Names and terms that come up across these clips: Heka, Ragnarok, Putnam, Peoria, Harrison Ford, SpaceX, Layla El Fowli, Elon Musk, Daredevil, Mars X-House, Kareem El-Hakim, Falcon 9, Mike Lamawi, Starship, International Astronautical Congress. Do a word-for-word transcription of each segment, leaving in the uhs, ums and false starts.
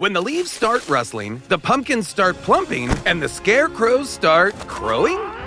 When the leaves start rustling, the pumpkins start plumping, and the scarecrows start crowing,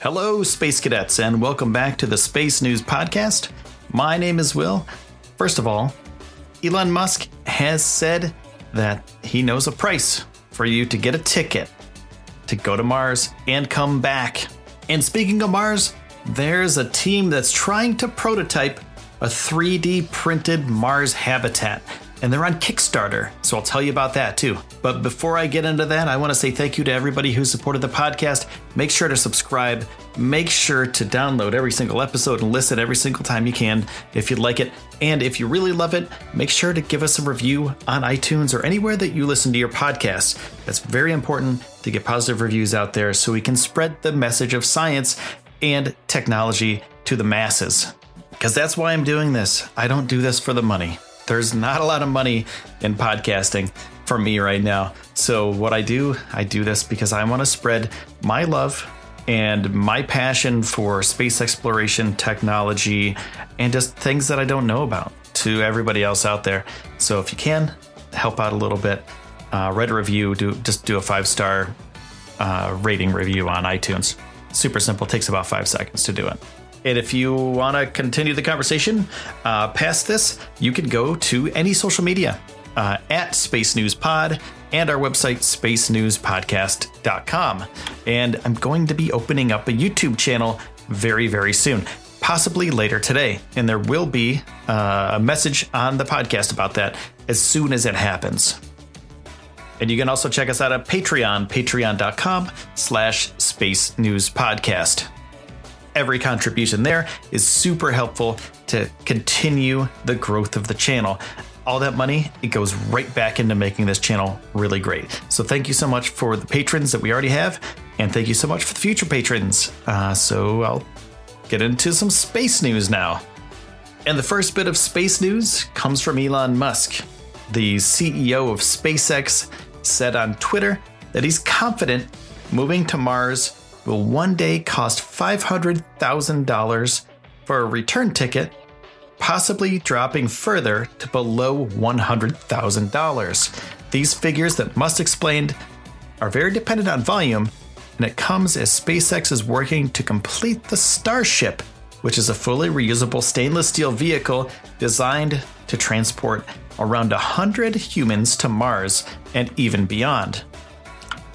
Hello, Space Cadets, and welcome back to the Space News Podcast. My name is Will. First of all, Elon Musk has said that he knows a price for you to get a ticket to go to Mars and come back. And speaking of Mars, there's a team that's trying to prototype a three D printed Mars habitat, and they're on Kickstarter, so I'll tell you about that too. But before I get into that, I want to say thank you to everybody who supported the podcast. Make sure to subscribe. Make sure to download every single episode and listen every single time you can if you'd like it. And if you really love it, make sure to give us a review on iTunes or anywhere that you listen to your podcasts. That's very important to get positive reviews out there so we can spread the message of science and technology to the masses. Because that's why I'm doing this. I don't do this for the money. There's not a lot of money in podcasting for me right now. So what I do, I do this because I want to spread my love and my passion for space exploration, technology, and just things that I don't know about to everybody else out there. So if you can, help out a little bit. Uh, write a review. Do just do a five-star uh, rating review on iTunes. Super simple. Takes about five seconds to do it. And if you want to continue the conversation uh, past this, you can go to any social media uh, at Space News Pod and our website, space news podcast dot com. And I'm going to be opening up a YouTube channel very, very soon, possibly later today. And there will be uh, a message on the podcast about that as soon as it happens. And you can also check us out at Patreon, patreon dot com slash space news podcast. Every contribution there is super helpful to continue the growth of the channel. All that money, it goes right back into making this channel really great. So thank you so much for the patrons that we already have. And thank you so much for the future patrons. Uh, so I'll get into some space news now. And the first bit of space news comes from Elon Musk. The C E O of SpaceX said on Twitter that he's confident moving to Mars will one day cost five hundred thousand dollars for a return ticket, possibly dropping further to below one hundred thousand dollars. These figures that Musk explained are very dependent on volume, and it comes as SpaceX is working to complete the Starship, which is a fully reusable stainless steel vehicle designed to transport around one hundred humans to Mars and even beyond.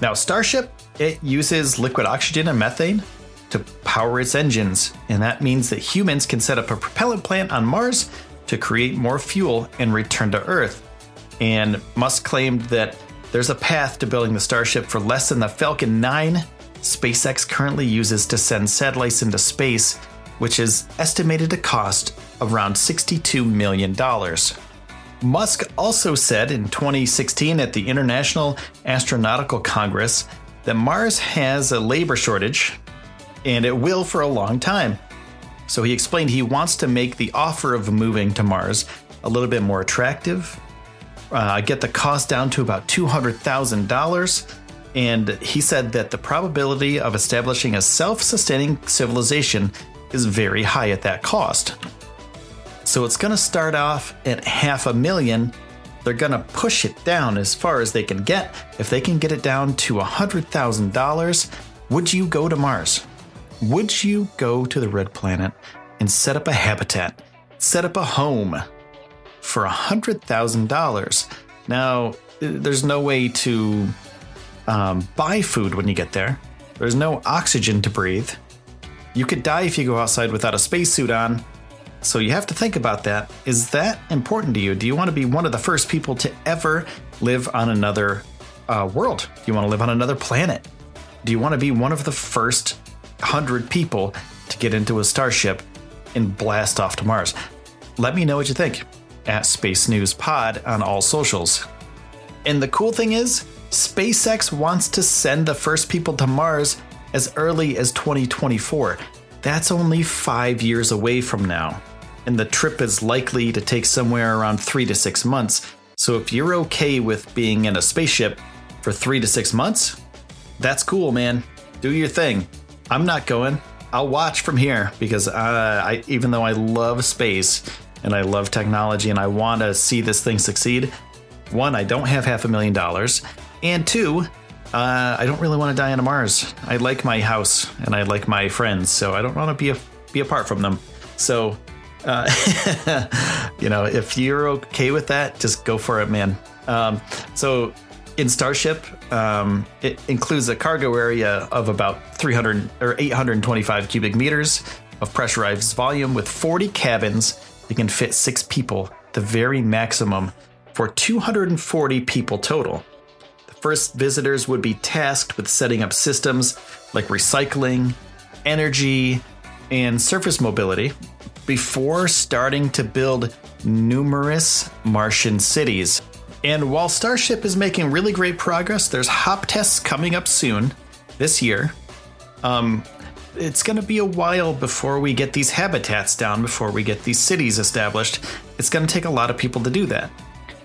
Now, Starship, it uses liquid oxygen and methane to power its engines, and that means that humans can set up a propellant plant on Mars to create more fuel and return to Earth. And Musk claimed that there's a path to building the Starship for less than the Falcon nine SpaceX currently uses to send satellites into space, which is estimated to cost around sixty-two million dollars. Musk also said in twenty sixteen at the International Astronautical Congress that Mars has a labor shortage, and it will for a long time. So he explained he wants to make the offer of moving to Mars a little bit more attractive, uh, get the cost down to about two hundred thousand dollars. And he said that the probability of establishing a self-sustaining civilization is very high at that cost. So it's going to start off at half a million. They're going to push it down as far as they can get. If they can get it down to one hundred thousand dollars, would you go to Mars? Would you go to the red planet and set up a habitat set up a home for one hundred thousand dollars. Now, there's no way to um, buy food when you get there. There's no oxygen to breathe. You could die if you go outside without a spacesuit on. So you have to think about that. Is that important to you? Do you want to be one of the first people to ever live on another uh, world? Do you want to live on another planet? Do you want to be one of the first hundred people to get into a Starship and blast off to Mars? Let me know what you think at Space News Pod on all socials. And the cool thing is, SpaceX wants to send the first people to Mars as early as twenty twenty-four. That's only five years away from now. And the trip is likely to take somewhere around three to six months. So if you're okay with being in a spaceship for three to six months, that's cool, man. Do your thing. I'm not going. I'll watch from here because uh, I, even though I love space and I love technology and I want to see this thing succeed, one, I don't have half a million dollars. And two, uh, I don't really want to die on Mars. I like my house and I like my friends, so I don't want to be a, be apart from them. So, uh, you know, if you're okay with that, just go for it, man. Um, so in Starship, um, it includes a cargo area of about three hundred or eight hundred twenty-five cubic meters of pressurized volume with forty cabins that can fit six people, the very maximum, for two hundred forty people total. The first visitors would be tasked with setting up systems like recycling, energy, and surface mobility before starting to build numerous Martian cities. And while Starship is making really great progress, there's hop tests coming up soon this year. Um, it's going to be a while before we get these habitats down, before we get these cities established. It's going to take a lot of people to do that.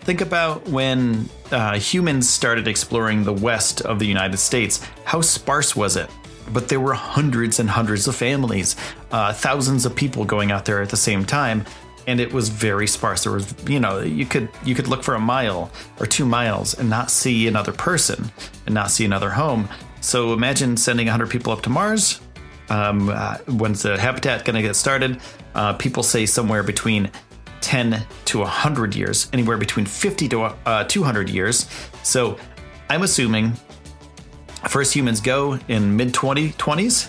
Think about when uh, humans started exploring the west of the United States. How sparse was it? But there were hundreds and hundreds of families, uh, thousands of people going out there at the same time. And it was very sparse. There was, you know, you could you could look for a mile or two miles and not see another person and not see another home. So imagine sending one hundred people up to Mars. Um, uh, when's the habitat going to get started? Uh, people say somewhere between ten to one hundred years, anywhere between fifty to two hundred years. So I'm assuming first humans go in mid twenty twenties.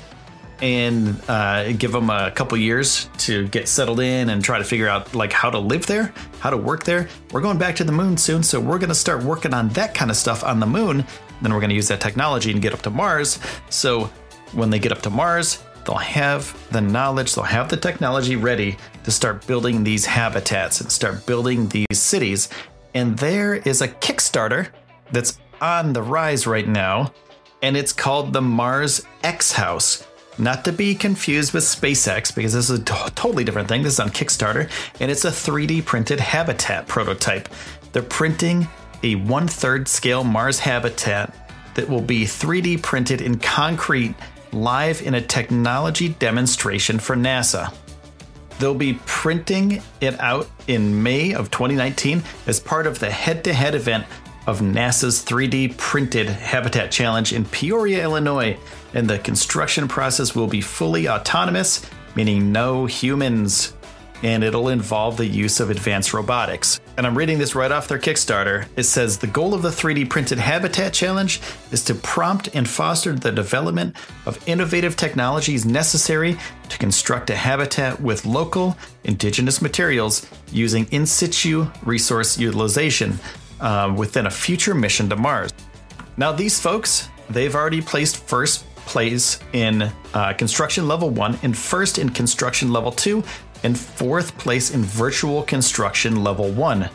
And uh, give them a couple years to get settled in and try to figure out like how to live there, how to work there. We're going back to the moon soon, so we're going to start working on that kind of stuff on the moon. Then we're going to use that technology and get up to Mars. So when they get up to Mars, they'll have the knowledge, they'll have the technology ready to start building these habitats and start building these cities. And there is a Kickstarter that's on the rise right now, and it's called the Mars X-House. Not to be confused with SpaceX, because this is a t- totally different thing. This is on Kickstarter, and it's a three D printed habitat prototype. They're printing a one-third scale Mars habitat that will be three D printed in concrete, live in a technology demonstration for NASA. They'll be printing it out in May of twenty nineteen as part of the head-to-head event of NASA's three D printed habitat challenge in Peoria, Illinois, and the construction process will be fully autonomous, meaning no humans, and it'll involve the use of advanced robotics. And I'm reading this right off their Kickstarter. It says the goal of the three D printed habitat challenge is to prompt and foster the development of innovative technologies necessary to construct a habitat with local indigenous materials using in situ resource utilization. Uh, within a future mission to Mars. Now, these folks, they've already placed first place in uh, construction level one and first in construction level two and fourth place in virtual construction level one.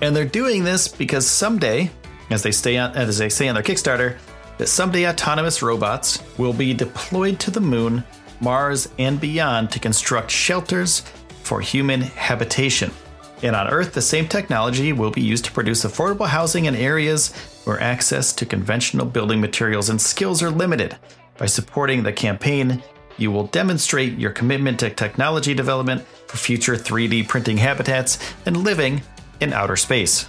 And they're doing this because someday, as they stay on, as they say on their Kickstarter, that someday autonomous robots will be deployed to the moon, Mars, and beyond to construct shelters for human habitation. And on Earth, the same technology will be used to produce affordable housing in areas where access to conventional building materials and skills are limited. By supporting the campaign, you will demonstrate your commitment to technology development for future three D printing habitats and living in outer space.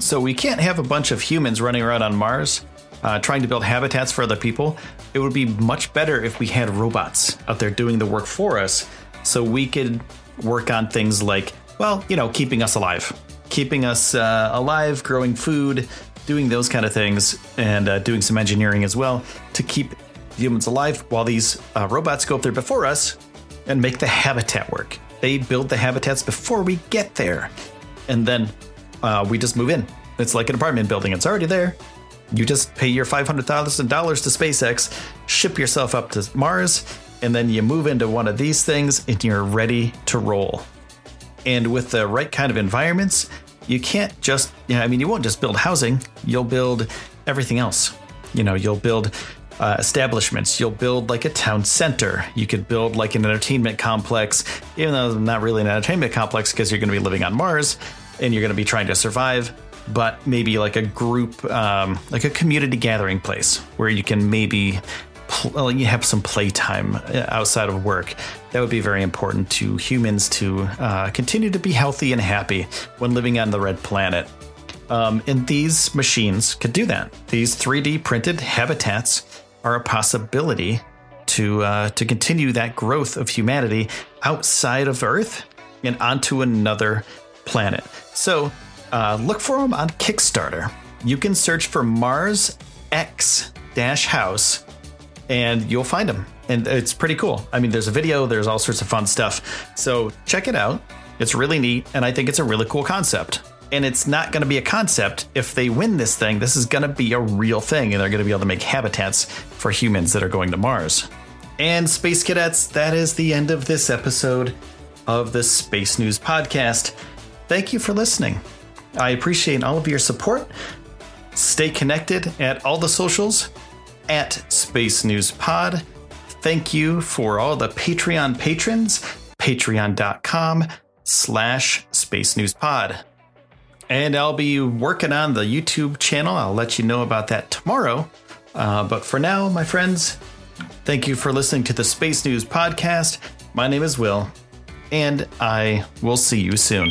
So we can't have a bunch of humans running around on Mars uh, trying to build habitats for other people. It would be much better if we had robots out there doing the work for us so we could work on things like, well, you know, keeping us alive, keeping us uh, alive, growing food, doing those kind of things, and uh, doing some engineering as well to keep humans alive while these uh, robots go up there before us and make the habitat work. They build the habitats before we get there. And then uh, we just move in. It's like an apartment building. It's already there. You just pay your five hundred thousand dollars to SpaceX, ship yourself up to Mars, and then you move into one of these things and you're ready to roll. And with the right kind of environments, you can't just, you know, I mean, you won't just build housing. You'll build everything else. You know, you'll build uh, establishments. You'll build like a town center. You could build like an entertainment complex, even though it's not really an entertainment complex because you're going to be living on Mars and you're going to be trying to survive. But maybe like a group, um, like a community gathering place where you can maybe pl- you have some playtime outside of work. That would be very important to humans to uh, continue to be healthy and happy when living on the red planet. Um, and these machines could do that. These three D printed habitats are a possibility to uh, to continue that growth of humanity outside of Earth and onto another planet. So Uh, look for them on Kickstarter. You can search for Mars X-House and you'll find them. And it's pretty cool. I mean, there's a video, there's all sorts of fun stuff. So check it out. It's really neat. And I think it's a really cool concept. And it's not going to be a concept if they win this thing. This is going to be a real thing. And they're going to be able to make habitats for humans that are going to Mars. And space cadets, that is the end of this episode of the Space News Podcast. Thank you for listening. I appreciate all of your support. Stay connected at all the socials at Space News Pod. Thank you for all the Patreon patrons, patreon.com slash Space News Pod. And I'll be working on the YouTube channel. I'll let you know about that tomorrow. Uh, but for now, my friends, thank you for listening to the Space News Podcast. My name is Will, and I will see you soon.